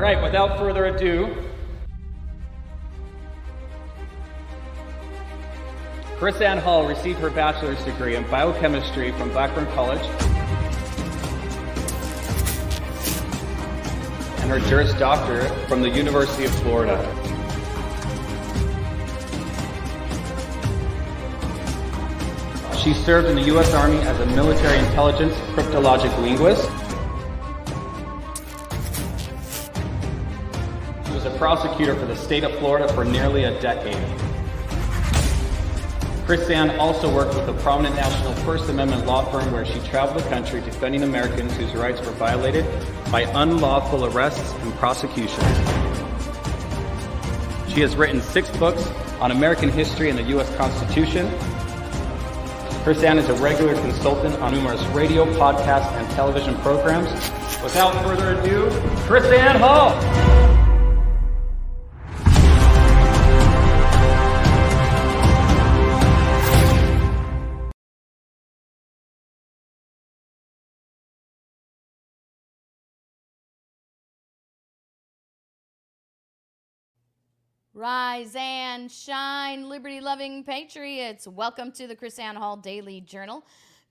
All right, without further ado, KrisAnne Hall received her bachelor's degree in biochemistry from Blackburn College and her Juris Doctorate from the University of Florida. She served in the U.S. Army as a military intelligence cryptologic linguist. She was a prosecutor for the state of Florida for nearly a decade. KrisAnne also worked with a prominent national First Amendment law firm where she traveled the country defending Americans whose rights were violated by unlawful arrests and prosecutions. She has written 6 books on American history and the U.S. Constitution. KrisAnne is a regular consultant on numerous radio, podcasts, and television programs. Without further ado, KrisAnne Hall! Rise and shine, liberty-loving patriots. Welcome to the KrisAnne Hall Daily Journal.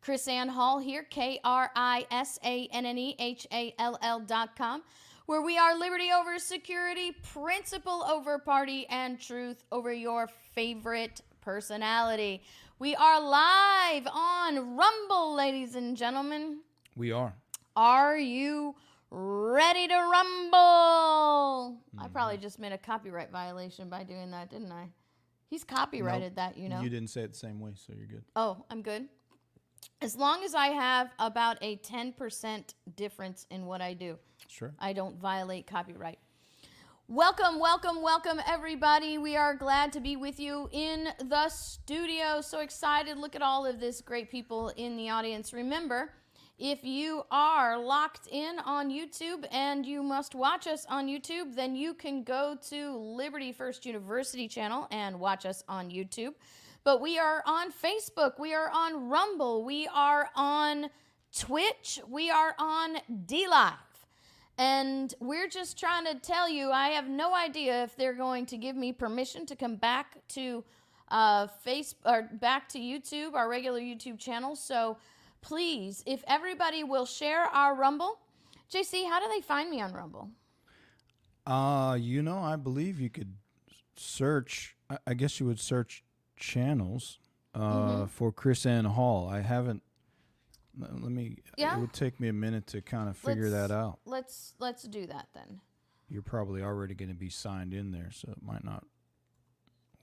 KrisAnne Hall here, KrisAnnehall.com, where we are liberty over security, principle over party, and truth over your favorite personality. We are live on Rumble, ladies and gentlemen. We are. Are you ready to rumble? I probably just made a copyright violation by doing that, didn't I? He's copyrighted that, you know. You didn't say it the same way, so you're good. Oh, I'm good. As long as I have about a 10% difference in what I do. Sure. I don't violate copyright. Welcome, welcome, welcome, everybody. We are glad to be with you in the studio. So excited. Look at all of this great people in the audience. Remember, if you are locked in on YouTube and you must watch us on YouTube, then you can go to Liberty First University channel and watch us on YouTube. But we are on Facebook. We are on Rumble. We are on Twitch. We are on DLive. And we're just trying to tell you, I have no idea if they're going to give me permission to come back to Facebook or back to YouTube, our regular YouTube channel. So please, if everybody will share our Rumble. JC, how do they find me on Rumble? You know, I believe you could search, I guess you would search channels for KrisAnne Hall. I haven't, let me, it would take me a minute to kind of figure that out. Let's do that then. You're probably already going to be signed in there, so it might not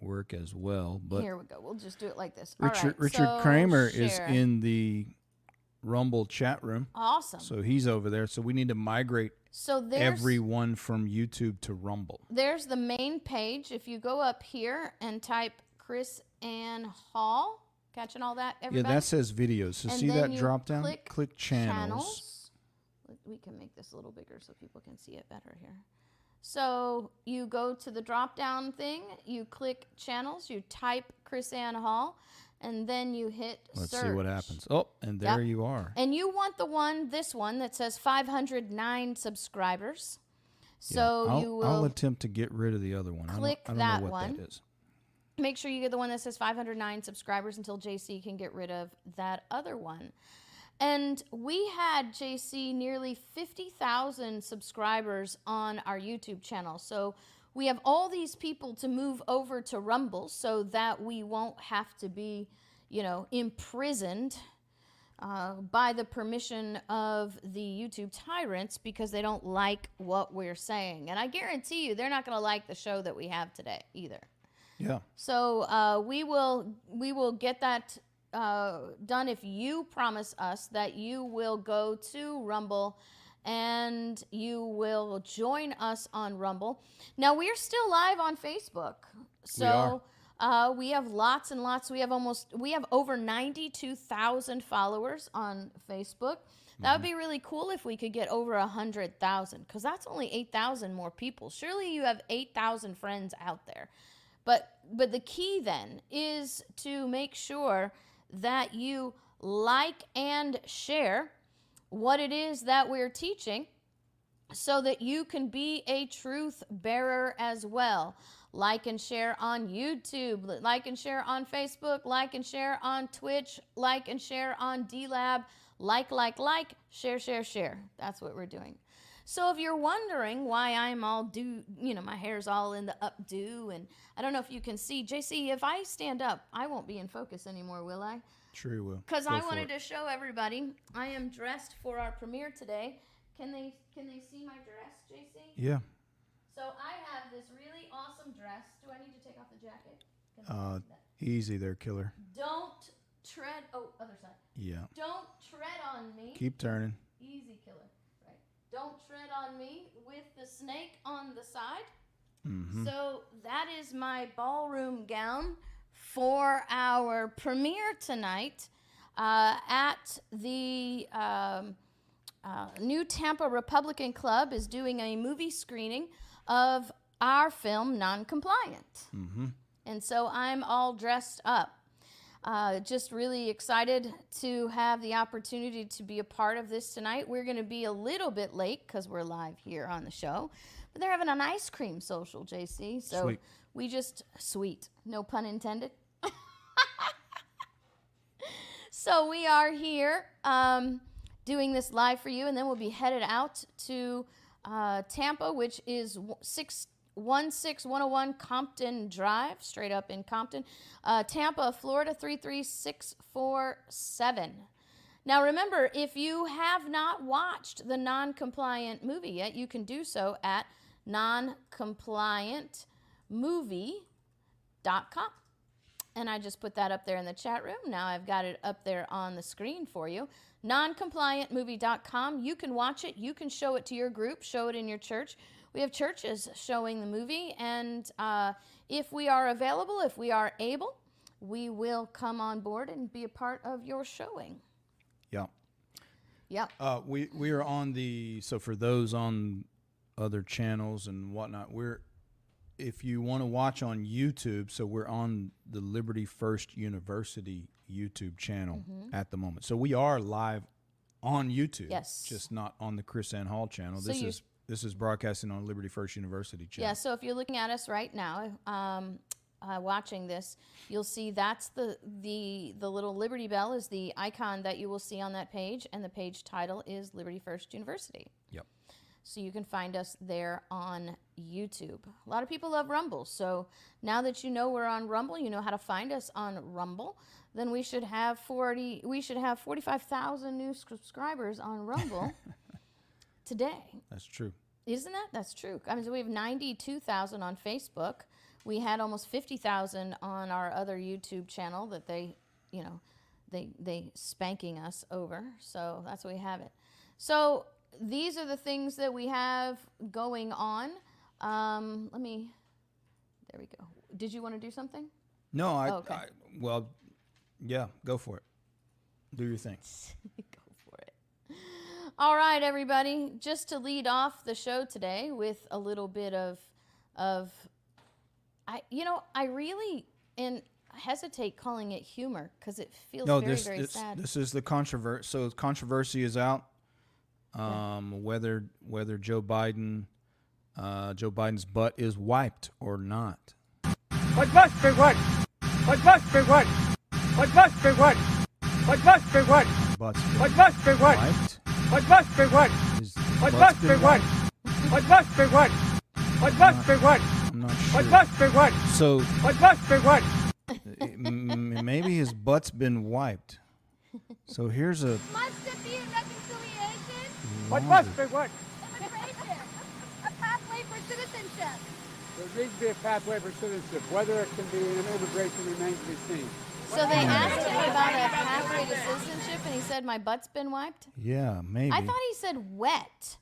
work as well. But here we go. We'll just do it like this. Richard Kramer is in the Rumble chat room. Awesome. So he's over there. So we need to migrate everyone from YouTube to Rumble. There's the main page. If you go up here and type KrisAnne Hall, catching all that, everybody? Yeah, that says videos. So and see that drop down? Click channels. We can make this a little bigger so people can see it better here. So you go to the drop-down thing, you click channels, you type KrisAnne Hall, and then you hit search. Let's see what happens. Oh, and there you are. And you want the one, this one, that says 509 subscribers. So you will... I'll attempt to get rid of the other one. Click I don't know what that is. Make sure you get the one that says 509 subscribers until JC can get rid of that other one. And we had, JC, nearly 50,000 subscribers on our YouTube channel. So we have all these people to move over to Rumble so that we won't have to be, you know, imprisoned by the permission of the YouTube tyrants because they don't like what we're saying. And I guarantee you they're not going to like the show that we have today either. Yeah. So we will get that done if you promise us that you will go to Rumble and you will join us on Rumble. Now, we are still live on Facebook. So we have lots and lots. We have over 92,000 followers on Facebook. That would be really cool if we could get over 100,000 because that's only 8,000 more people. Surely you have 8,000 friends out there. But the key then is to make sure that you like and share what it is that we're teaching so that you can be a truth bearer as well. Like and share on YouTube, like and share on Facebook, like and share on Twitch, like and share on DLab, like, share. That's what we're doing. So if you're wondering why I'm all my hair's all in the updo, and I don't know if you can see, JC, if I stand up, I won't be in focus anymore, will I? Sure you will. Because I wanted to show everybody, I am dressed for our premiere today. Can they see my dress, JC? Yeah. So I have this really awesome dress. Do I need to take off the jacket? Easy there, killer. Don't tread. Oh, other side. Yeah. Don't tread on me. Keep turning. Easy, killer. Right. Don't tread on me with the snake on the side. Mm-hmm. So that is my ballroom gown for our premiere tonight at the New Tampa Republican Club is doing a movie screening of our film, Noncompliant. Mm-hmm. And so I'm all dressed up. Just really excited to have the opportunity to be a part of this tonight. We're going to be a little bit late because we're live here on the show. But they're having an ice cream social, JC. So sweet. We just, sweet, no pun intended. So we are here doing this live for you, and then we'll be headed out to Tampa, which is 16101 Compton Drive, straight up in Compton, Tampa, Florida 33647. Now remember, if you have not watched the Noncompliant movie yet, you can do so at noncompliantmovie.com. And I just put that up there in the chat room. Now I've got it up there on the screen for you. Noncompliantmovie.com. You can watch it. You can show it to your group. Show it in your church. We have churches showing the movie. And if we are available, if we are able, we will come on board and be a part of your showing. Yeah. Yeah. We are on the, so for those on other channels and whatnot, if you want to watch on YouTube, so we're on the Liberty First University YouTube channel at the moment. So we are live on YouTube. Yes. Just not on the KrisAnne Hall channel. So this is broadcasting on Liberty First University channel. Yeah, so if you're looking at us right now, watching this, you'll see that's the little Liberty Bell is the icon that you will see on that page, and the page title is Liberty First University. Yep. So you can find us there on YouTube. A lot of people love Rumble. So now that you know we're on Rumble, you know how to find us on Rumble, then we should have 45,000 new subscribers on Rumble today. That's true. Isn't that? That's true. I mean, so we have 92,000 on Facebook. We had almost 50,000 on our other YouTube channel that they spanking us over. So that's what we have it. So these are the things that we have going on. There we go. Did you want to do something? No, well, yeah, go for it. Do your thing. Go for it. All right, everybody. Just to lead off the show today with a little bit of I really hesitate calling it humor because it feels very sad. This is the controversy. So controversy is out. Whether Joe Biden's butt is wiped or not. What must be wiped? What must be wiped? What must be wiped? What must be wiped? What must be wiped? What must be wiped? What must be wiped? What must be wiped? What must be wiped? I'm not sure. What must be wiped? So what must be wiped? Maybe his butt's been wiped. So here's a. What must be what? Immigration. A pathway for citizenship. There needs to be a pathway for citizenship. Whether it can be an immigration remains to be seen. So they asked him about a pathway to citizenship, and he said, my butt's been wiped? Yeah, maybe. I thought he said wet.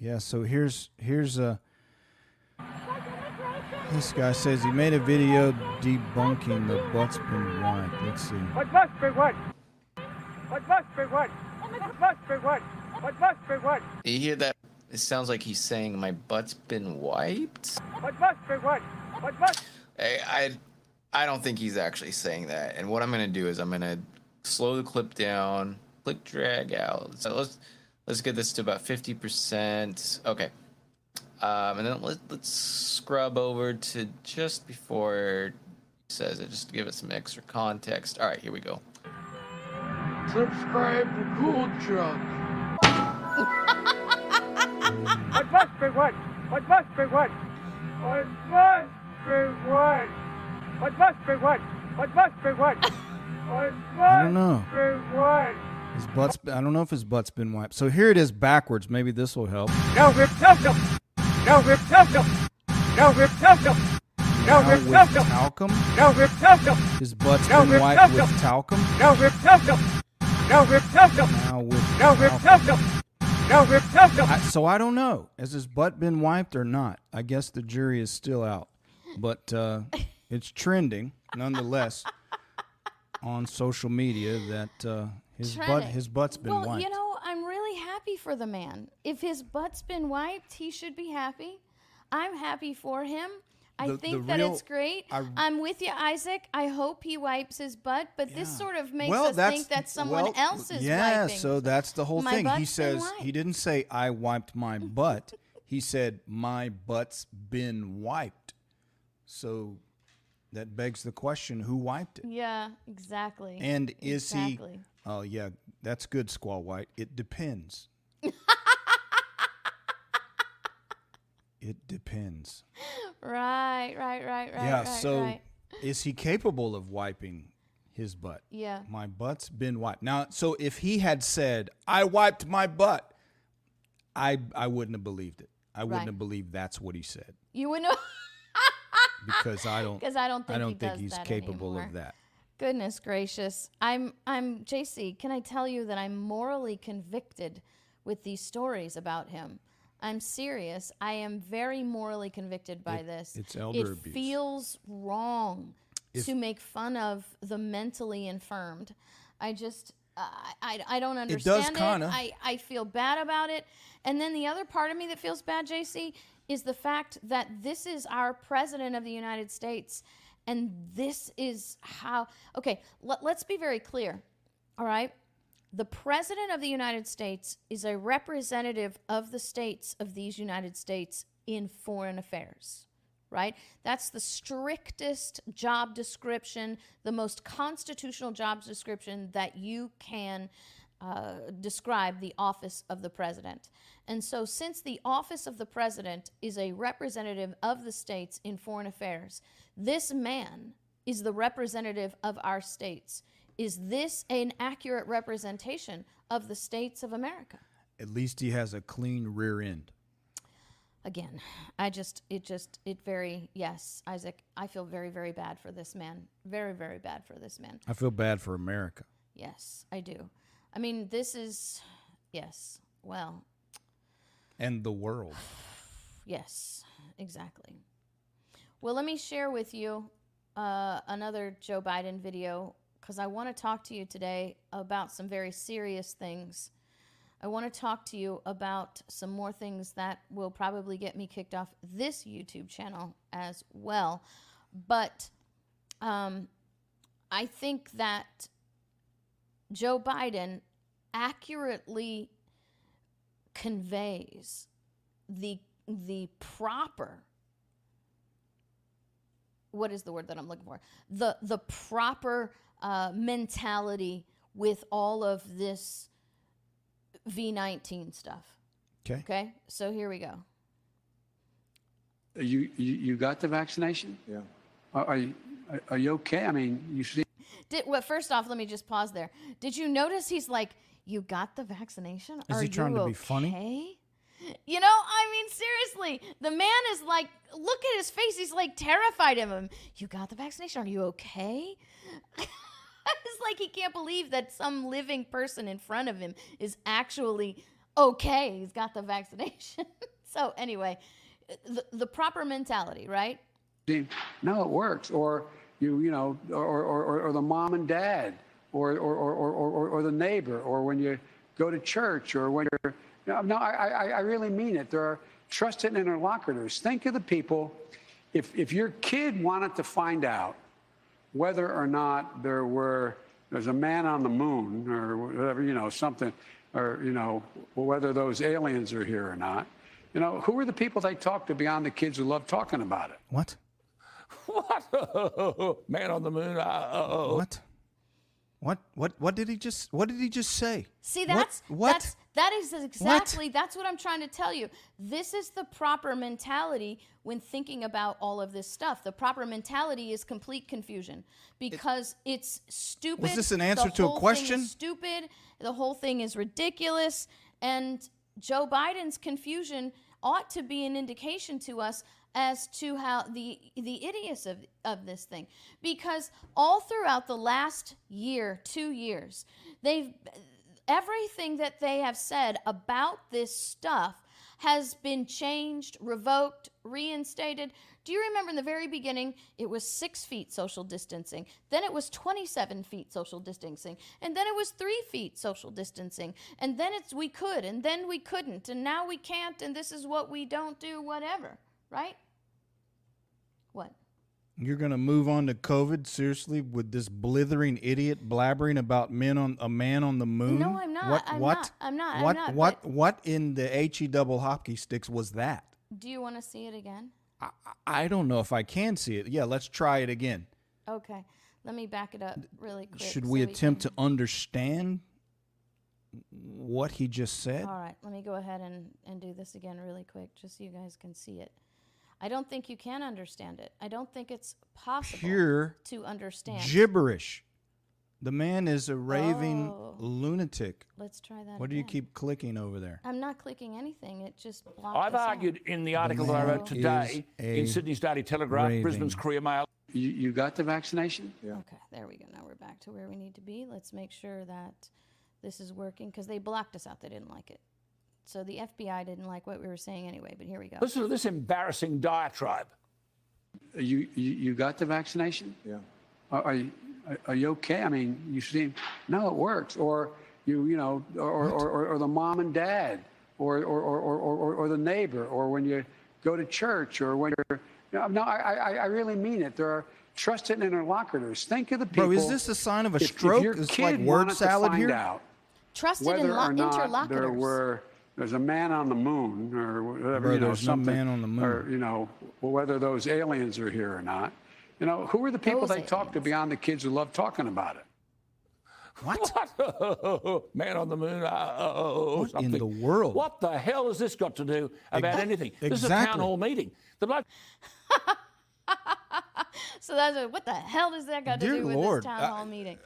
Yeah, so here's a... This guy says he made a video debunking the butt's been wiped. Let's see. What must be what? What must be what? What must be what? What must be what? You hear that? It sounds like he's saying my butt's been wiped. What must be what? What must? I don't think he's actually saying that. And what I'm gonna do is I'm gonna slow the clip down, click drag out. So let's Let's get this to about 50%. Okay. And then let's scrub over to just before it says it, just to give it some extra context. All right, here we go. Subscribe to Cool Junk. What must be what? What must be what? What must be what? What must be what? What must be what? What must I don't know. Be what? His butt's, I don't know if his butt's been wiped. So here it is backwards. Maybe this will help. No, we're talcum. No, we're talcum. No, we're talcum. No, we're talcum. No, we're talcum. His butt's been wiped with talcum. No, we're talcum. No, we're talcum. Now with no, we're talcum. No, we're talcum. So I don't know. Has his butt been wiped or not? I guess the jury is still out. But it's trending, nonetheless, on social media that... His butt's been wiped. Well, you know, I'm really happy for the man. If his butt's been wiped, he should be happy. I'm happy for him. I think it's great. I'm with you, Isaac. I hope he wipes his butt, but this sort of makes us think that someone else is wiping. Yeah, so that's the whole thing. He says he didn't say I wiped my butt. He said my butt's been wiped. So that begs the question, who wiped it? Yeah, exactly. And is he... Oh, yeah, that's good, Squall White. It depends. It depends. Right. Yeah, so is he capable of wiping his butt? Yeah. My butt's been wiped. Now, so if he had said, I wiped my butt, I wouldn't have believed it. I wouldn't have believed that's what he said. You wouldn't have? Because I don't think he's capable of that anymore. Goodness gracious. I'm JC, can I tell you that I'm morally convicted with these stories about him? I'm serious. I am very morally convicted by this. It's elder abuse. It feels wrong to make fun of the mentally infirmed. I just I don't understand it. It does kind of. I feel bad about it. And then the other part of me that feels bad, JC, is the fact that this is our president of the United States. And this is how... Okay, let's be very clear, all right? The President of the United States is a representative of the states of these United States in foreign affairs, right? That's the strictest job description, the most constitutional job description that you can describe the office of the president. And so since the office of the president is a representative of the states in foreign affairs, this man is the representative of our states. Is this an accurate representation of the states of America? At least he has a clean rear end. Again, yes, Isaac, I feel very, very bad for this man. Very, very bad for this man. I feel bad for America. Yes, I do. I mean, this is, yes, well. And the world. Yes, exactly. Well, let me share with you another Joe Biden video, because I want to talk to you today about some very serious things. I want to talk to you about some more things that will probably get me kicked off this YouTube channel as well. But I think that Joe Biden accurately conveys the proper, what is the word that I'm looking for? The proper mentality with all of this V19 stuff. Okay. Okay. So here we go. You got the vaccination? Yeah. Are you okay? I mean, you see. Well, first off, let me just pause there. Did you notice he's like, you got the vaccination? Is he trying to be funny? You know, I mean, seriously, the man is like, look at his face. He's like terrified of him. You got the vaccination. Are you okay? It's like he can't believe that some living person in front of him is actually okay. He's got the vaccination. So anyway, the proper mentality, right? No, it works. Or... You know, or the mom and dad, or the neighbor, or when you go to church, or when you're, I really mean it. There are trusted interlocutors. Think of the people. If your kid wanted to find out whether or not there's a man on the moon or whatever, you know, something, or, you know, whether those aliens are here or not. You know, who are the people they talk to beyond the kids who love talking about it? What? What? Oh, man on the moon. Oh. What? What did he just say? See, that's what I'm trying to tell you. This is the proper mentality when thinking about all of this stuff. The proper mentality is complete confusion because it's stupid. Was this an answer to a question? Stupid. The whole thing is ridiculous. And Joe Biden's confusion ought to be an indication to us as to how the idiocy of this thing, because all throughout the last year, 2 years, everything that they have said about this stuff has been changed, revoked, reinstated. Do you remember in the very beginning, it was 6 feet social distancing. Then it was 27 feet social distancing. And then it was 3 feet social distancing. And then it's we could, and then we couldn't, and now we can't, and this is what we don't do, whatever, right? What? You're going to move on to COVID, seriously, with this blithering idiot blabbering about a man on the moon? No, I'm not. What in the H-E double hockey sticks was that? Do you want to see it again? I don't know if I can see it. Yeah, let's try it again. Okay. Let me back it up really quick. Should we attempt to understand what he just said? All right. Let me go ahead and do this again really quick just so you guys can see it. I don't think you can understand it. I don't think it's possible to understand. Gibberish. The man is a raving lunatic. Let's try that. What do you keep clicking over there? I'm not clicking anything. It just blocks. I've argued in the article that I wrote today in Sydney's Daily Telegraph, Brisbane's Courier Mail. You got the vaccination? Yeah. Okay, there we go. Now we're back to where we need to be. Let's make sure that this is working because they blocked us out. They didn't like it. So the FBI didn't like what we were saying anyway, but here we go. Listen to this embarrassing diatribe. You got the vaccination? Yeah. Are you okay? I mean, you seem, no, it works. Or you know, or the mom and dad, or the neighbor, or when you go to church, or when you're, no, I really mean it. There are trusted interlocutors. Think of the people. Bro, is this a sign of a stroke? It's like word salad here. Trusted interlocutors. There's a man on the moon, or whatever. Bro, there's no man on the moon, or whether those aliens are here or not. You know, who are the people they talk to beyond the kids who love talking about it? What? Oh, man on the moon. What in the world? What the hell has this got to do about anything? This is a town hall meeting. So that's what the hell does that got to do with this town hall meeting?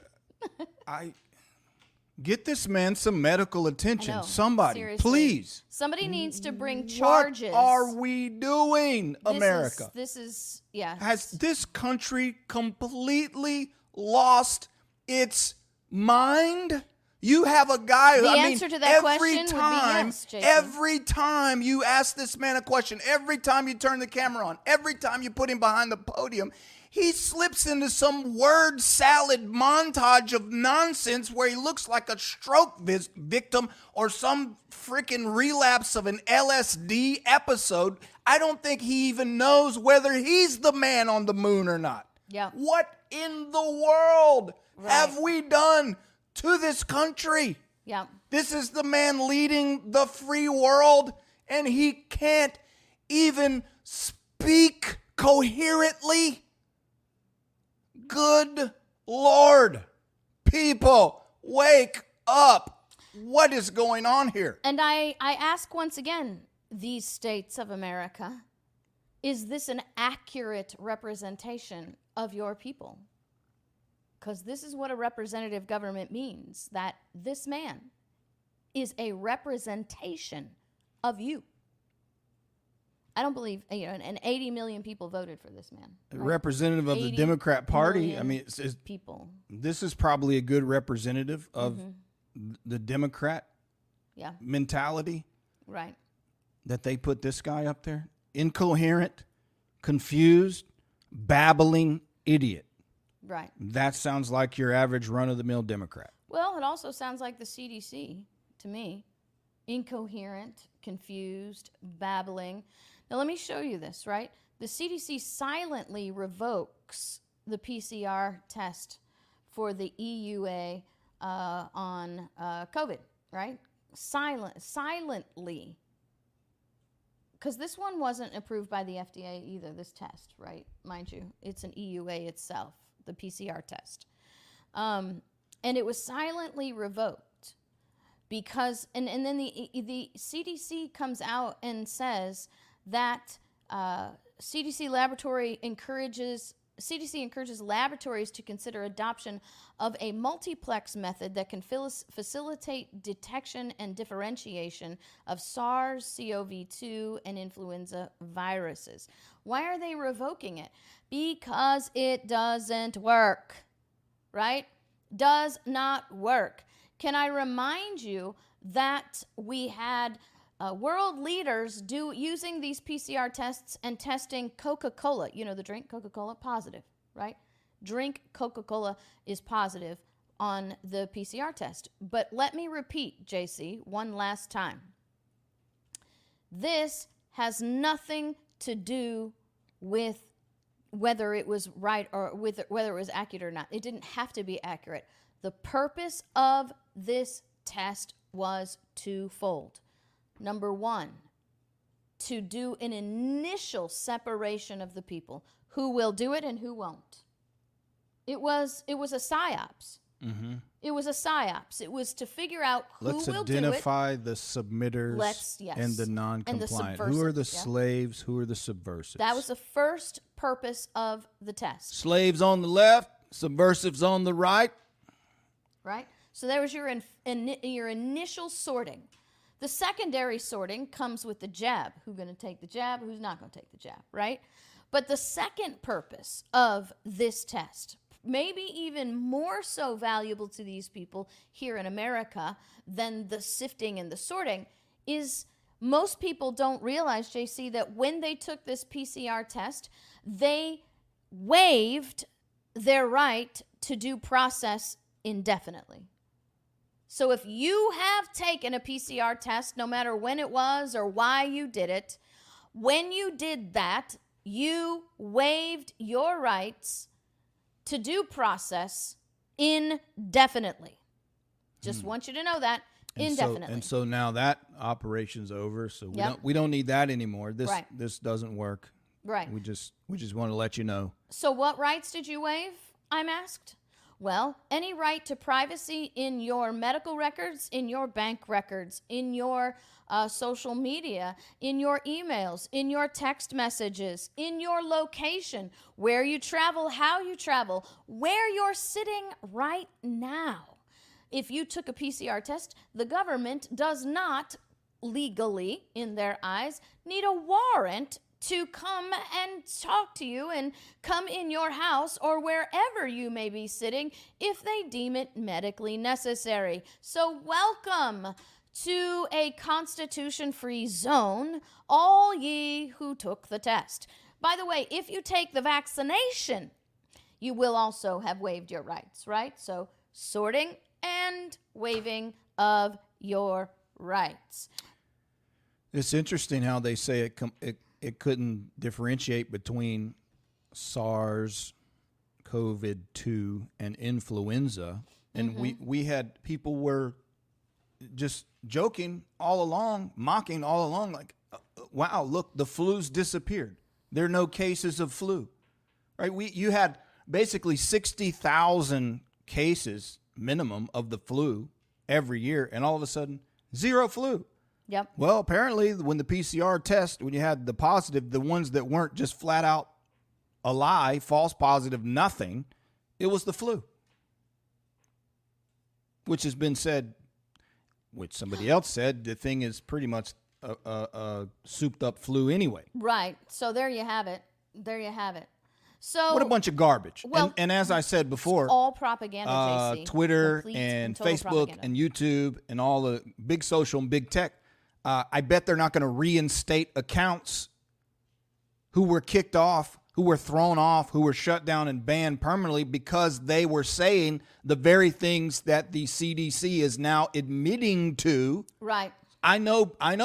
Get this man some medical attention. Somebody, seriously. Please. Somebody needs to bring charges. What are we doing, America? This is, yeah. Has this country completely lost its mind? You have a guy who, every time you ask this man a question, every time you turn the camera on, every time you put him behind the podium, he slips into some word salad montage of nonsense where he looks like a stroke victim or some freaking relapse of an LSD episode. I don't think he even knows whether he's the man on the moon or not. Yeah. What in the world have we done to this country? Yeah. This is the man leading the free world, and he can't even speak coherently. Good Lord, people, wake up. What is going on here? And I ask once again, these states of America, is this an accurate representation of your people? Because this is what a representative government means, that this man is a representation of you. I don't believe, and 80 million people voted for this man. Right? Representative of the Democrat Party. I mean, it's people. This is probably a good representative of the Democrat mentality. Right. That they put this guy up there. Incoherent, confused, babbling idiot. Right. That sounds like your average run-of-the-mill Democrat. Well, it also sounds like the CDC to me. Incoherent, confused, babbling. Now, let me show you this, right? The CDC silently revokes the PCR test for the EUA on COVID, right? silently, because this one wasn't approved by the FDA either, this test, right? Mind you, it's an EUA itself, the PCR test. And it was silently revoked because, and then the CDC comes out and says that CDC encourages laboratories to consider adoption of a multiplex method that can facilitate detection and differentiation of SARS-CoV-2 and influenza viruses. Why are they revoking it? Because it doesn't work, right? Does not work. Can I remind you that we had world leaders using these PCR tests and testing Coca-Cola, you know, the drink Coca-Cola, positive, right? Drink Coca-Cola is positive on the PCR test. But let me repeat, JC, one last time. This has nothing to do with whether it was right or whether it was accurate or not. It didn't have to be accurate. The purpose of this test was twofold. Number one, to do an initial separation of the people, who will do it and who won't. It was a psyops. Mm-hmm. It was a psyops. It was to figure out who will do it. Let's identify the submitters and the non-compliant. Who are the slaves? Who are the subversives? That was the first purpose of the test. Slaves on the left, subversives on the right. Right. So there was your initial sorting. The secondary sorting comes with the jab. Who's going to take the jab? Who's not going to take the jab, right? But the second purpose of this test, maybe even more so valuable to these people here in America than the sifting and the sorting, is most people don't realize, JC, that when they took this PCR test, they waived their right to due process indefinitely. So if you have taken a PCR test, no matter when it was or why you did it, when you did that, you waived your rights to due process indefinitely. Just want you to know that, indefinitely. So now that operation's over, so we don't need that anymore. This doesn't work. Right. We just want to let you know. So what rights did you waive, I'm asked? Well, any right to privacy in your medical records, in your bank records, in your social media, in your emails, in your text messages, in your location, where you travel, how you travel, where you're sitting right now. If you took a PCR test, the government does not legally, in their eyes, need a warrant to come and talk to you and come in your house or wherever you may be sitting if they deem it medically necessary. So welcome to a constitution-free zone, all ye who took the test. By the way, if you take the vaccination, you will also have waived your rights, right? So sorting and waiving of your rights. It's interesting how they say it couldn't differentiate between SARS, COVID-2, and influenza. And we had people were just joking all along, mocking all along, like, wow, look, the flu's disappeared. There are no cases of flu, right? You had basically 60,000 cases minimum of the flu every year, and all of a sudden, zero flu. Yep. Well, apparently when the PCR test, when you had the positive, the ones that weren't just flat out a lie, false positive, nothing, it was the flu, which has been said, which somebody else said, the thing is pretty much a souped up flu anyway. Right. So there you have it. There you have it. So what a bunch of garbage. Well, and as I said before, all propaganda, JC, Twitter and Facebook and YouTube and all the big social and big tech. I bet they're not going to reinstate accounts who were kicked off, who were thrown off, who were shut down and banned permanently because they were saying the very things that the CDC is now admitting to. Right. I know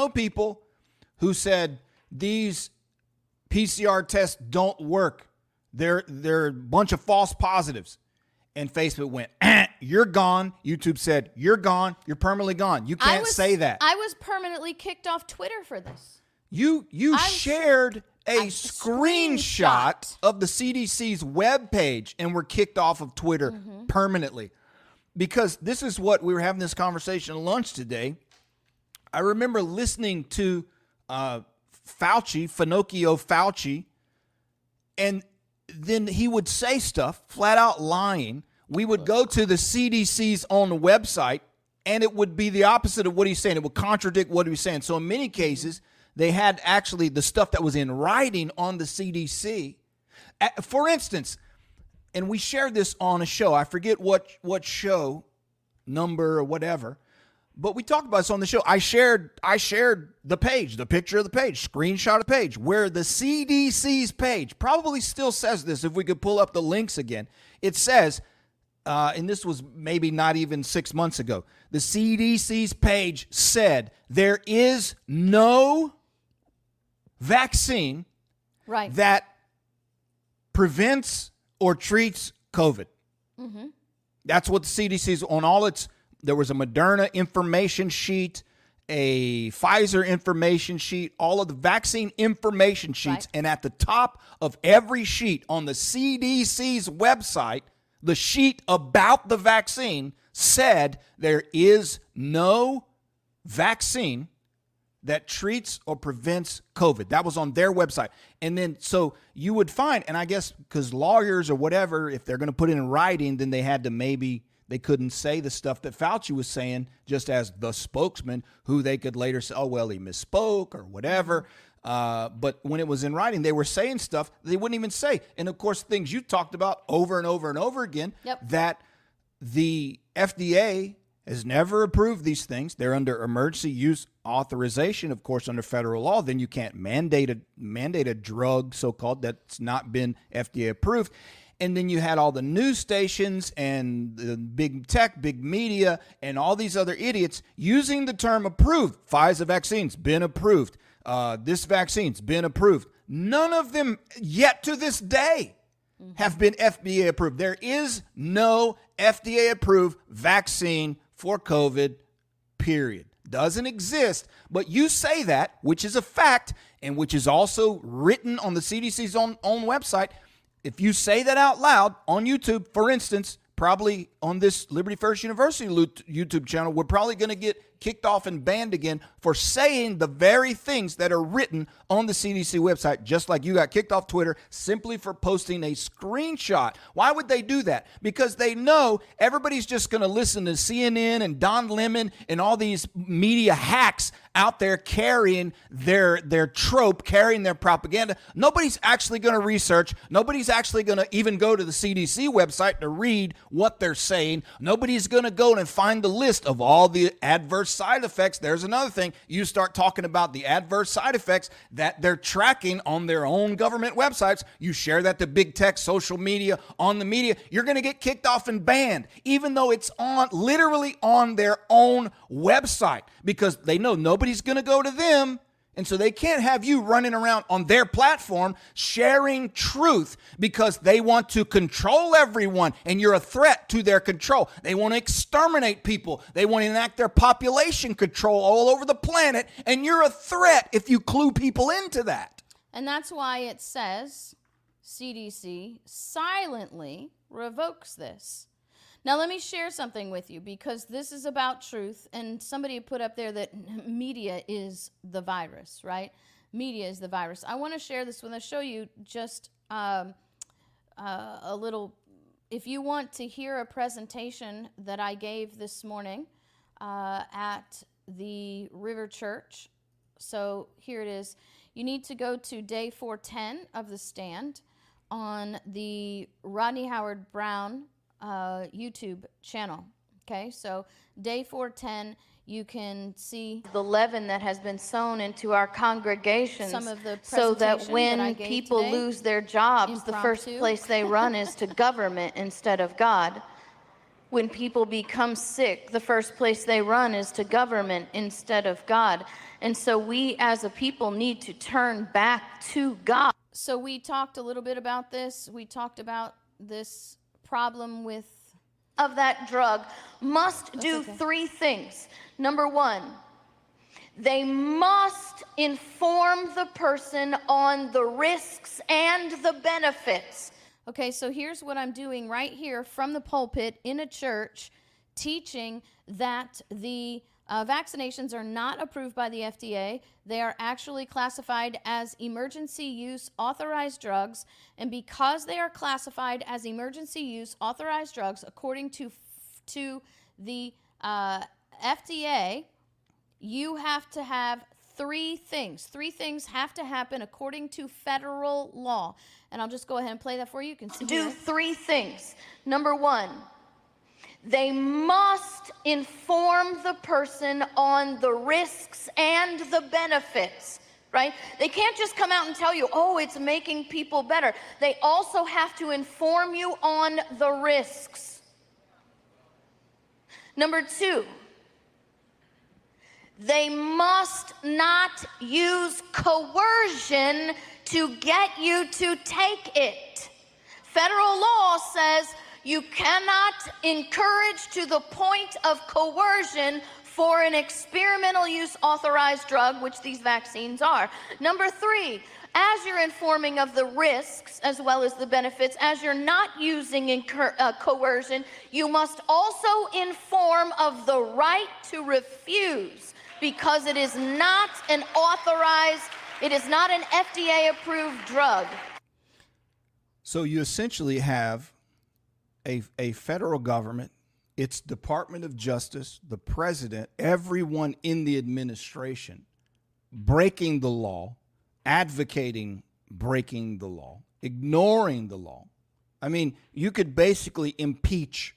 people who said these PCR tests don't work. They're a bunch of false positives. And Facebook went, you're gone. YouTube said, you're gone. You're permanently gone. You can't say that. I was permanently kicked off Twitter for this. You shared a screenshot of the CDC's webpage and were kicked off of Twitter permanently. Because this is what we were having this conversation at lunch today. I remember listening to Finocchio Fauci, and then he would say stuff, flat out lying. We would go to the CDC's on the website, and it would be the opposite of what he's saying. It would contradict what he was saying. So in many cases, they had actually the stuff that was in writing on the CDC. For instance, and we shared this on a show. I forget what show, number or whatever, but we talked about this on the show. I shared the page, the picture of the page, screenshot of the page, where the CDC's page probably still says this. If we could pull up the links again, it says, and this was maybe not even 6 months ago, the CDC's page said there is no vaccine that prevents or treats COVID. That's what the CDC's on all its. There was a Moderna information sheet, a Pfizer information sheet, all of the vaccine information sheets. And at the top of every sheet on the CDC's website, the sheet about the vaccine said there is no vaccine that treats or prevents COVID. That was on their website. And then so you would find, and I guess because lawyers or whatever, if they're going to put it in writing, then they had to maybe, they couldn't say the stuff that Fauci was saying just as the spokesman, who they could later say, oh, well, he misspoke or whatever. But when it was in writing, they were saying stuff they wouldn't even say. And, of course, things you talked about over and over and over again, that the FDA has never approved these things. They're under emergency use authorization, of course, under federal law. Then you can't mandate a drug, so-called, that's not been FDA approved. And then you had all the news stations and the big tech, big media, and all these other idiots using the term approved. Pfizer vaccine's been approved. This vaccine's been approved. None of them yet to this day have been FDA approved. There is no FDA approved vaccine for COVID, period. Doesn't exist. But you say that, which is a fact, and which is also written on the CDC's own website. If you say that out loud on YouTube, for instance, probably on this Liberty First University YouTube channel, we're probably going to get kicked off and banned again for saying the very things that are written on the CDC website, just like you got kicked off Twitter simply for posting a screenshot. Why would they do that? Because they know everybody's just going to listen to CNN and Don Lemon and all these media hacks out there carrying their trope, carrying their propaganda. Nobody's actually going to research. Nobody's actually going to even go to the CDC website to read what they're saying. Nobody's going to go and find the list of all the adverse side effects. There's another thing. You start talking about the adverse side effects that they're tracking on their own government websites. You share that to big tech, social media, on the media. You're going to get kicked off and banned, even though it's on literally on their own website, because they know nobody's going to go to them. And so they can't have you running around on their platform sharing truth, because they want to control everyone and you're a threat to their control. They want to exterminate people. They want to enact their population control all over the planet, and you're a threat if you clue people into that. And that's why it says CDC silently revokes this. Now, let me share something with you, because this is about truth, and somebody put up there that media is the virus, right? Media is the virus. I want to share this when I show you just a little, if you want to hear a presentation that I gave this morning at the River Church. So here it is. You need to go to day 410 of the stand on the Rodney Howard Brown YouTube channel. Okay, so day 410, you can see the leaven that has been sown into our congregations, some of the so that when people today, lose their jobs, the first place they run is to government instead of God. When people become sick, the first place they run is to government instead of God. And so we as a people need to turn back to God. So we talked a little bit about this. We talked about this problem with of that drug must do three things. Number one, they must inform the person on the risks and the benefits. Okay, so here's what I'm doing right here from the pulpit in a church, teaching that the vaccinations are not approved by the FDA. They are actually classified as emergency use authorized drugs. And because they are classified as emergency use authorized drugs, according to the FDA, you have to have three things. Three things have to happen according to federal law. And I'll just go ahead and play that for you. You can see do three things. Number one, they must inform the person on the risks and the benefits, right? They can't just come out and tell you, oh, it's making people better. They also have to inform you on the risks. Number two, they must not use coercion to get you to take it. Federal law says you cannot encourage to the point of coercion for an experimental use authorized drug, which these vaccines are. Number three, as you're informing of the risks as well as the benefits, as you're not using coercion, you must also inform of the right to refuse, because it is not an authorized, it is not an FDA-approved drug. So you essentially have a federal government, its Department of Justice, the president, everyone in the administration breaking the law, advocating breaking the law, ignoring the law. I mean, you could basically impeach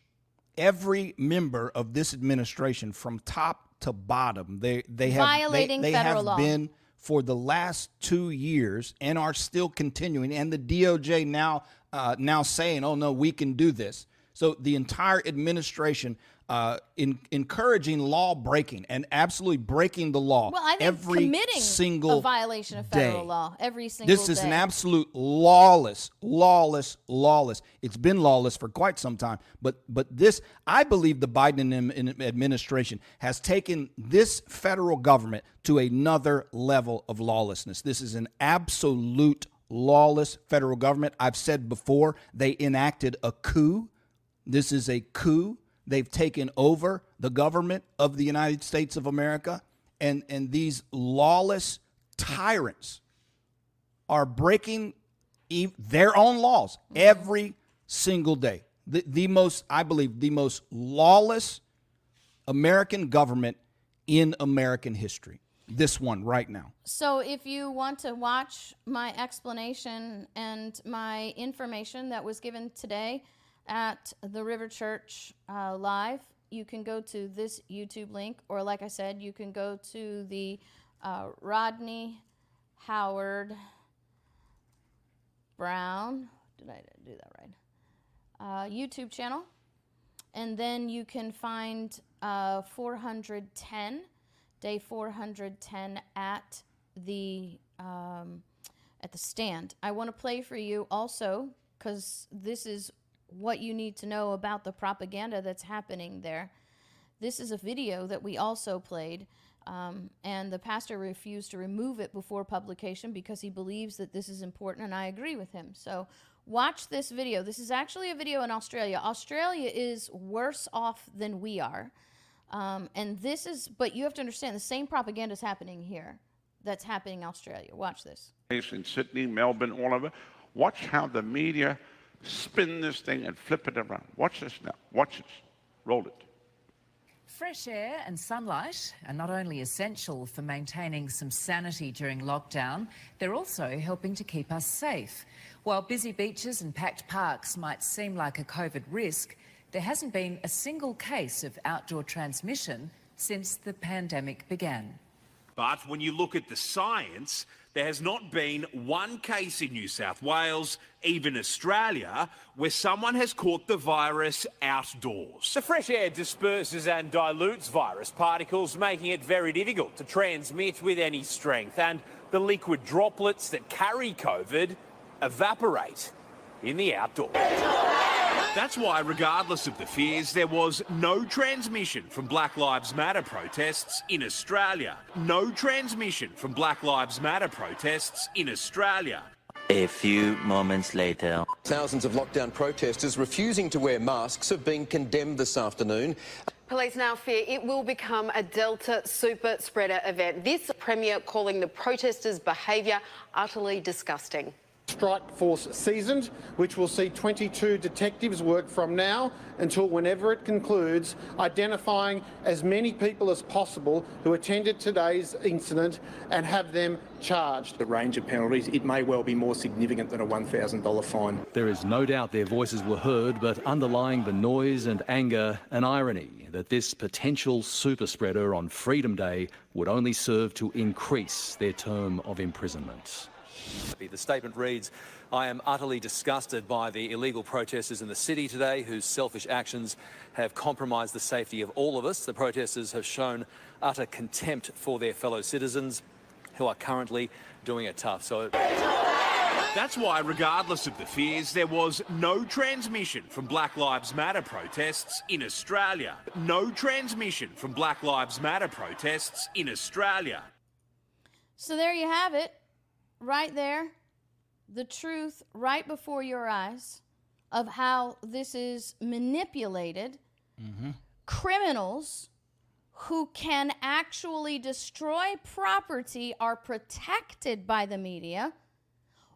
every member of this administration from top to bottom. They have been for the last 2 years and are still continuing. And the DOJ now saying, oh, no, we can do this. So the entire administration encouraging law breaking and absolutely breaking the law. Well, I think every single a violation of federal law every single day. This is an absolute lawless. It's been lawless for quite some time. But this, I believe the Biden administration has taken this federal government to another level of lawlessness. This is an absolute lawless federal government. I've said before, they enacted a coup. This is a coup. They've taken over the government of the United States of America, and these lawless tyrants are breaking their own laws every single day. The most, I believe, the most lawless American government in American history. This one right now. So if you want to watch my explanation and my information that was given today at the River Church Live, you can go to this YouTube link, or like I said, you can go to the Rodney Howard Brown, did I do that right, YouTube channel, and then you can find 410. Day 410 at the stand. I want to play for you also, because this is what you need to know about the propaganda that's happening there. This is a video that we also played, and the pastor refused to remove it before publication because he believes that this is important, and I agree with him. So watch this video. This is actually a video in Australia. Australia is worse off than we are. And this is, but you have to understand, the same propaganda is happening here that's happening in Australia. Watch this. In Sydney, Melbourne, all over. Watch how the media spin this thing and flip it around. Watch this now. Watch this. Roll it. Fresh air and sunlight are not only essential for maintaining some sanity during lockdown, they're also helping to keep us safe. While busy beaches and packed parks might seem like a COVID risk, there hasn't been a single case of outdoor transmission since the pandemic began. But when you look at the science, there has not been one case in New South Wales, even Australia, where someone has caught the virus outdoors. The fresh air disperses and dilutes virus particles, making it very difficult to transmit with any strength. And the liquid droplets that carry COVID evaporate in the outdoors. That's why, regardless of the fears, there was no transmission from Black Lives Matter protests in Australia. A few moments later. Thousands of lockdown protesters refusing to wear masks have been condemned this afternoon. Police now fear it will become a Delta super spreader event. This Premier calling the protesters' behaviour utterly disgusting. Strike force seasoned, which will see 22 detectives work from now until whenever it concludes, identifying as many people as possible who attended today's incident and have them charged. The range of penalties, it may well be more significant than a $1,000 fine. There is no doubt their voices were heard, but underlying the noise and anger, an irony that this potential super spreader on Freedom Day would only serve to increase their term of imprisonment. The statement reads, I am utterly disgusted by the illegal protesters in the city today whose selfish actions have compromised the safety of all of us. The protesters have shown utter contempt for their fellow citizens who are currently doing it tough. That's why, regardless of the fears, there was no transmission from Black Lives Matter protests in Australia. So there you have it. Right there, the truth right before your eyes of how this is manipulated. Mm-hmm. Criminals who can actually destroy property are protected by the media,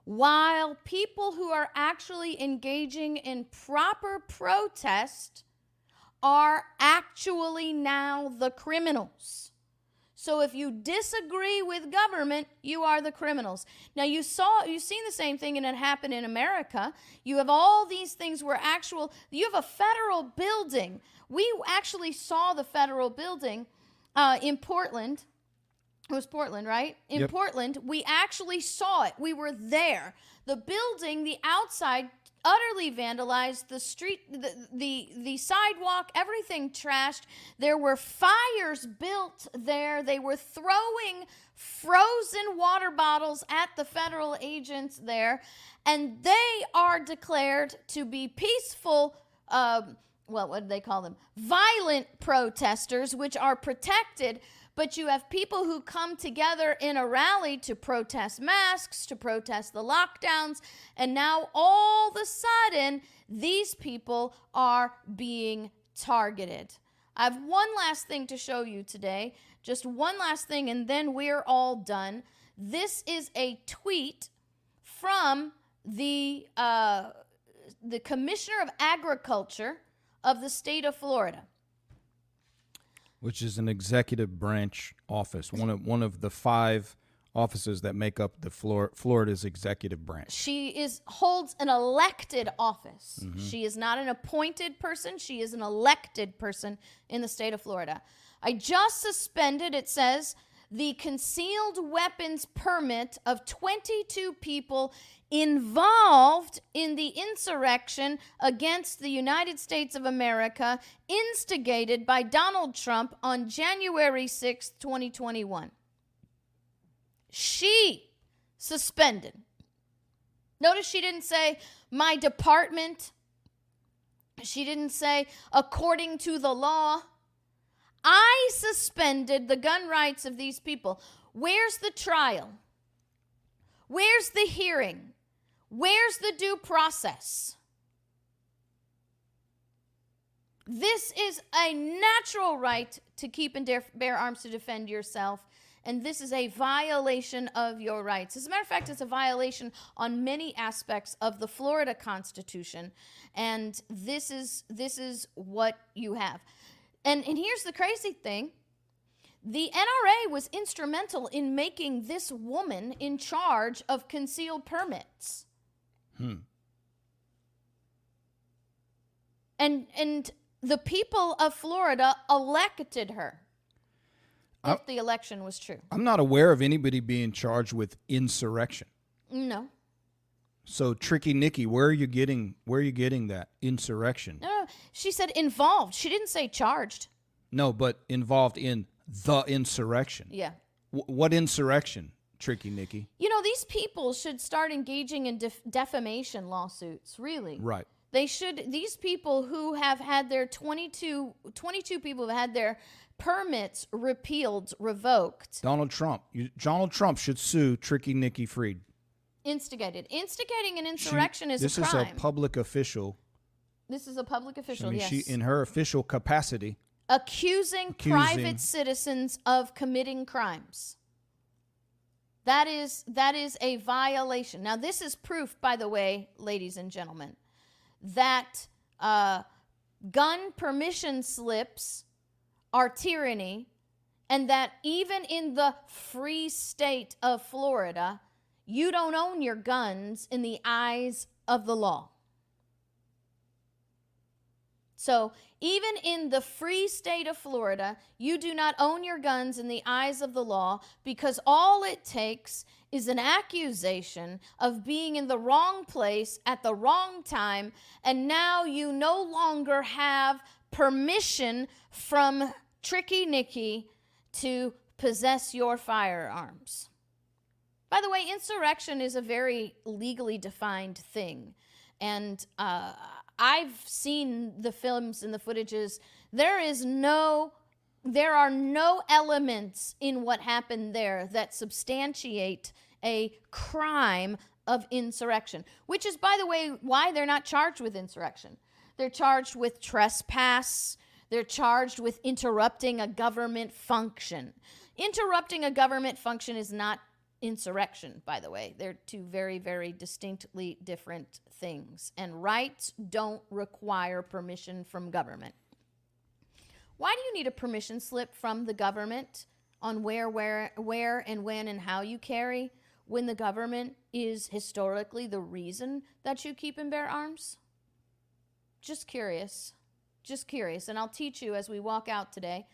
while people who are actually engaging in proper protest are actually now the criminals. So if you disagree with government, you are the criminals. Now, you've seen the same thing, and it happened in America. You have all these things where you have a federal building. We actually saw the federal building in Portland. It was Portland, right? In Yep. Portland, we actually saw it. We were there. The building, the outside, utterly vandalized, the street, the sidewalk, everything trashed. There were fires built there. They were throwing frozen water bottles at the federal agents there, and they are declared to be peaceful, what do they call them? Violent protesters, which are protected. But you have people who come together in a rally to protest masks, to protest the lockdowns, and now all of a sudden, these people are being targeted. I have one last thing to show you today, just one last thing, and then we're all done. This is a tweet from the Commissioner of Agriculture of the state of Florida, which is an executive branch office, one of the five offices that make up the Florida's executive branch. She holds an elected office. Mm-hmm. She is not an appointed person. She is an elected person in the state of Florida. I just suspended, it says, the concealed weapons permit of 22 people involved in the insurrection against the United States of America instigated by Donald Trump on January 6th, 2021. She suspended. Notice she didn't say, my department. She didn't say, according to the law. I suspended the gun rights of these people. Where's the trial? Where's the hearing? Where's the due process? This is a natural right to keep and bear arms to defend yourself, and this is a violation of your rights. As a matter of fact, it's a violation on many aspects of the Florida Constitution, and this is what you have. And here's the crazy thing. The NRA was instrumental in making this woman in charge of concealed permits. And the people of Florida elected her. If the election was true. I'm not aware of anybody being charged with insurrection. No. So Tricky Nikki, where are you getting that insurrection? No, she said involved. She didn't say charged. No, but involved in the insurrection. Yeah. What insurrection, Tricky Nikki? You know, these people should start engaging in defamation lawsuits, really. Right. They should, these people who have had their 22 people have had their permits repealed, revoked. Donald Trump. Donald Trump should sue Tricky Nikki Fried. Instigated. Instigating an insurrection is a crime. This is a public official. This is a public official, yes. She, in her official capacity. Accusing private citizens of committing crimes. That is a violation. Now, this is proof, by the way, ladies and gentlemen, that gun permission slips are tyranny, and that even in the free state of Florida, you don't own your guns in the eyes of the law. So even in the free state of Florida, you do not own your guns in the eyes of the law, because all it takes is an accusation of being in the wrong place at the wrong time, and now you no longer have permission from Tricky Nikki to possess your firearms. By the way, insurrection is a very legally defined thing, and I've seen the films and the footages. There are no elements in what happened there that substantiate a crime of insurrection, which is, by the way, why they're not charged with insurrection. They're charged with trespass. They're charged with interrupting a government function. Interrupting a government function is not insurrection, by the way. They're two very, very distinctly different things. And rights don't require permission from government. Why do you need a permission slip from the government on where and when and how you carry, when the government is historically the reason that you keep and bear arms? Just curious. Just curious. And I'll teach you as we walk out today.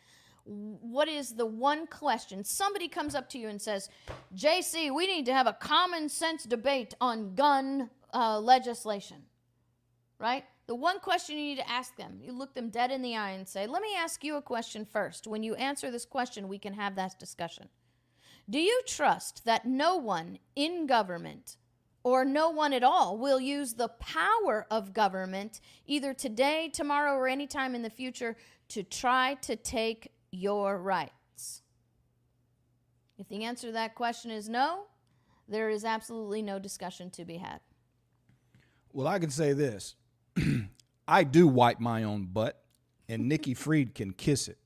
What is the one question? Somebody comes up to you and says, JC, we need to have a common sense debate on gun legislation, right? The one question you need to ask them, you look them dead in the eye and say, let me ask you a question first. When you answer this question, we can have that discussion. Do you trust that no one in government or no one at all will use the power of government either today, tomorrow, or any time in the future to try to take your rights? If the answer to that question is no, there is absolutely no discussion to be had. Well, I can say this. I do wipe my own butt, and Nikki Fried can kiss it.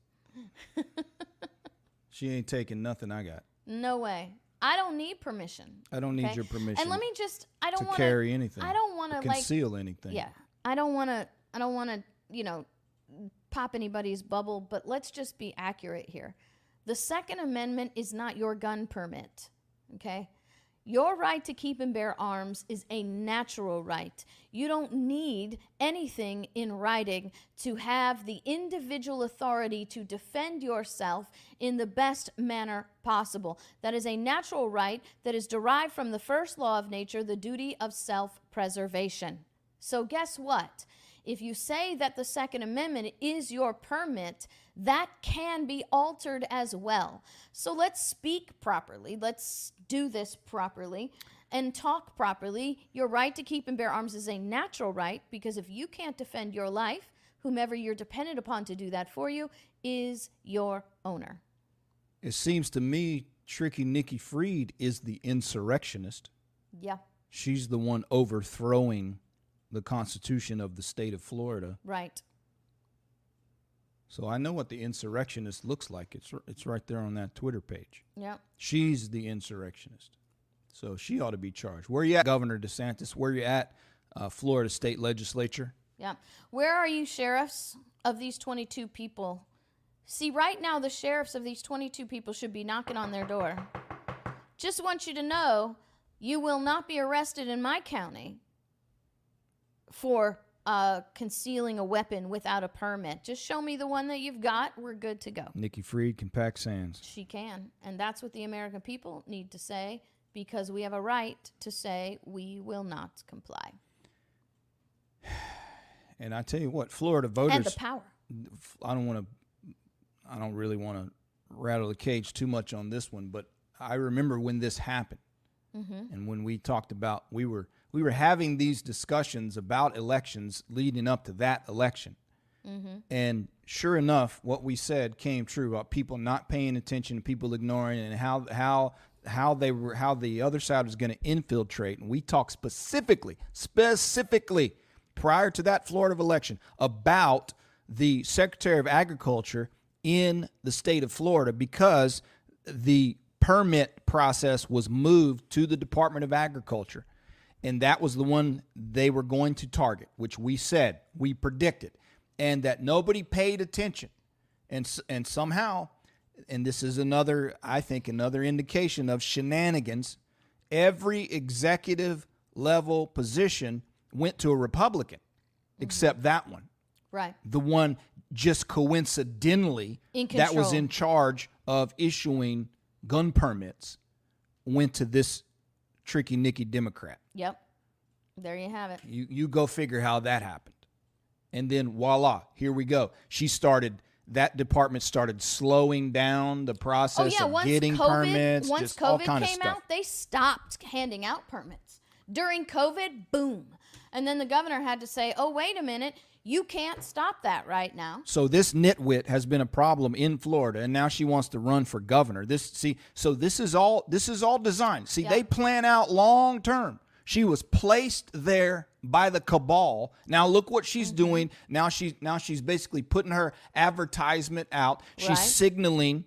She ain't taking nothing I got. No way. I don't need permission. I don't need your permission. And let me just, I don't want to carry anything. I don't want to conceal anything. Yeah. I don't want to, you know, pop anybody's bubble, but let's just be accurate here. The Second Amendment is not your gun permit, okay? Your right to keep and bear arms is a natural right. You don't need anything in writing to have the individual authority to defend yourself in the best manner possible. That is a natural right that is derived from the first law of nature, the duty of self-preservation. So guess what? If you say that the Second Amendment is your permit, that can be altered as well. So let's speak properly. Let's do this properly and talk properly. Your right to keep and bear arms is a natural right, because if you can't defend your life, whomever you're dependent upon to do that for you is your owner. It seems to me Tricky Nikki Fried is the insurrectionist. Yeah. She's the one overthrowing the Constitution of the state of Florida. Right. So I know what the insurrectionist looks like. It's right there on that Twitter page. Yeah. She's the insurrectionist. So she ought to be charged. Where you at, Governor DeSantis? Where you at, Florida State Legislature? Yeah. Where are you, sheriffs of these 22 people? See, right now the sheriffs of these 22 people should be knocking on their door. Just want you to know, you will not be arrested in my county for concealing a weapon without a permit. Just show me the one that you've got. We're good to go. Nikki Fried can pack sands. She can. And that's what the American people need to say, because we have a right to say we will not comply. And I tell you what, Florida voters... And the power. I don't really want to rattle the cage too much on this one, but I remember when this happened. Mm-hmm. And when we talked about... we were having these discussions about elections leading up to that election. Mm-hmm. And sure enough, what we said came true about people not paying attention, people ignoring, and how the other side was going to infiltrate. And we talked specifically prior to that Florida election about the Secretary of Agriculture in the state of Florida, because the permit process was moved to the Department of Agriculture. And that was the one they were going to target, which we said, we predicted, and that nobody paid attention. And somehow, and this is another, I think, another indication of shenanigans, every executive level position went to a Republican, mm-hmm. except that one. Right. The one just coincidentally that was in charge of issuing gun permits went to this tricky Nikki Democrat. Yep. There you have it. You go figure how that happened. And then voila, here we go. That department started slowing down the process of getting permits. Once COVID came out, they stopped handing out permits. During COVID, boom. And then the governor had to say, oh, wait a minute, you can't stop that right now. So this nitwit has been a problem in Florida, and now she wants to run for governor. This is all designed. See, they plan out long term. She was placed there by the cabal. Now look what she's mm-hmm. doing. Now she's basically putting her advertisement out. She's signaling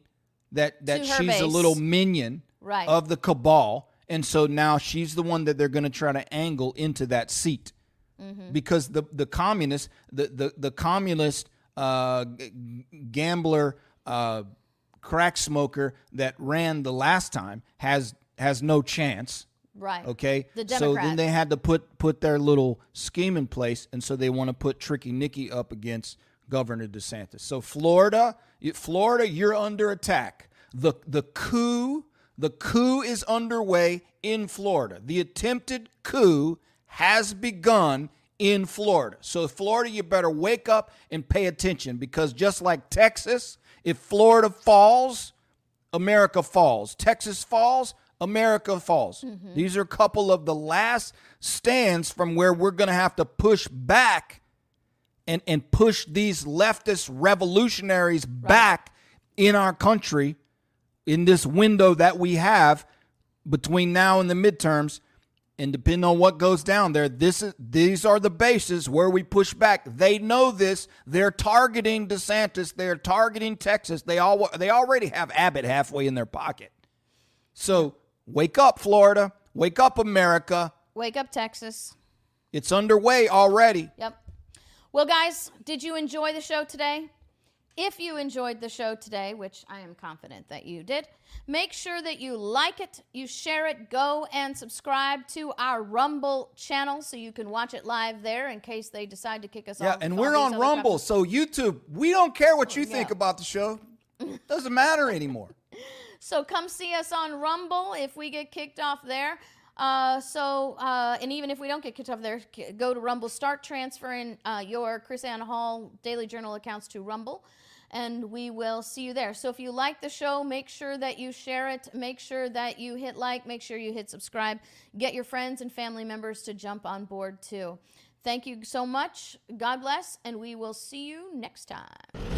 that she's base. A little minion of the cabal. And so now she's the one that they're going to try to angle into that seat. Mm-hmm. Because the communist gambler crack smoker that ran the last time has no chance. Right. Okay. The Democrats. So then they had to put their little scheme in place, and so they want to put Tricky Nikki up against Governor DeSantis. So Florida, you're under attack. The coup is underway in Florida. The attempted coup has begun in Florida. So Florida, you better wake up and pay attention, because just like Texas, if Florida falls, America falls. Texas falls, America falls. Mm-hmm. These are a couple of the last stands from where we're going to have to push back and push these leftist revolutionaries back in our country in this window that we have between now and the midterms. And depending on what goes down there, these are the bases where we push back. They know this. They're targeting DeSantis. They're targeting Texas. They already have Abbott halfway in their pocket. So wake up, Florida. Wake up, America. Wake up, Texas. It's underway already. Yep. Well, guys, did you enjoy the show today? If you enjoyed the show today, which I am confident that you did, make sure that you like it, you share it, go and subscribe to our Rumble channel so you can watch it live there in case they decide to kick us off. Yeah, and we're on Rumble, so YouTube, we don't care what you think about the show. Doesn't matter anymore. So come see us on Rumble if we get kicked off there. And even if we don't get kicked off there, go to Rumble. Start transferring your KrisAnne Hall Daily Journal accounts to Rumble, and we will see you there. So if you like the show, make sure that you share it. Make sure that you hit like. Make sure you hit subscribe. Get your friends and family members to jump on board, too. Thank you so much. God bless, and we will see you next time.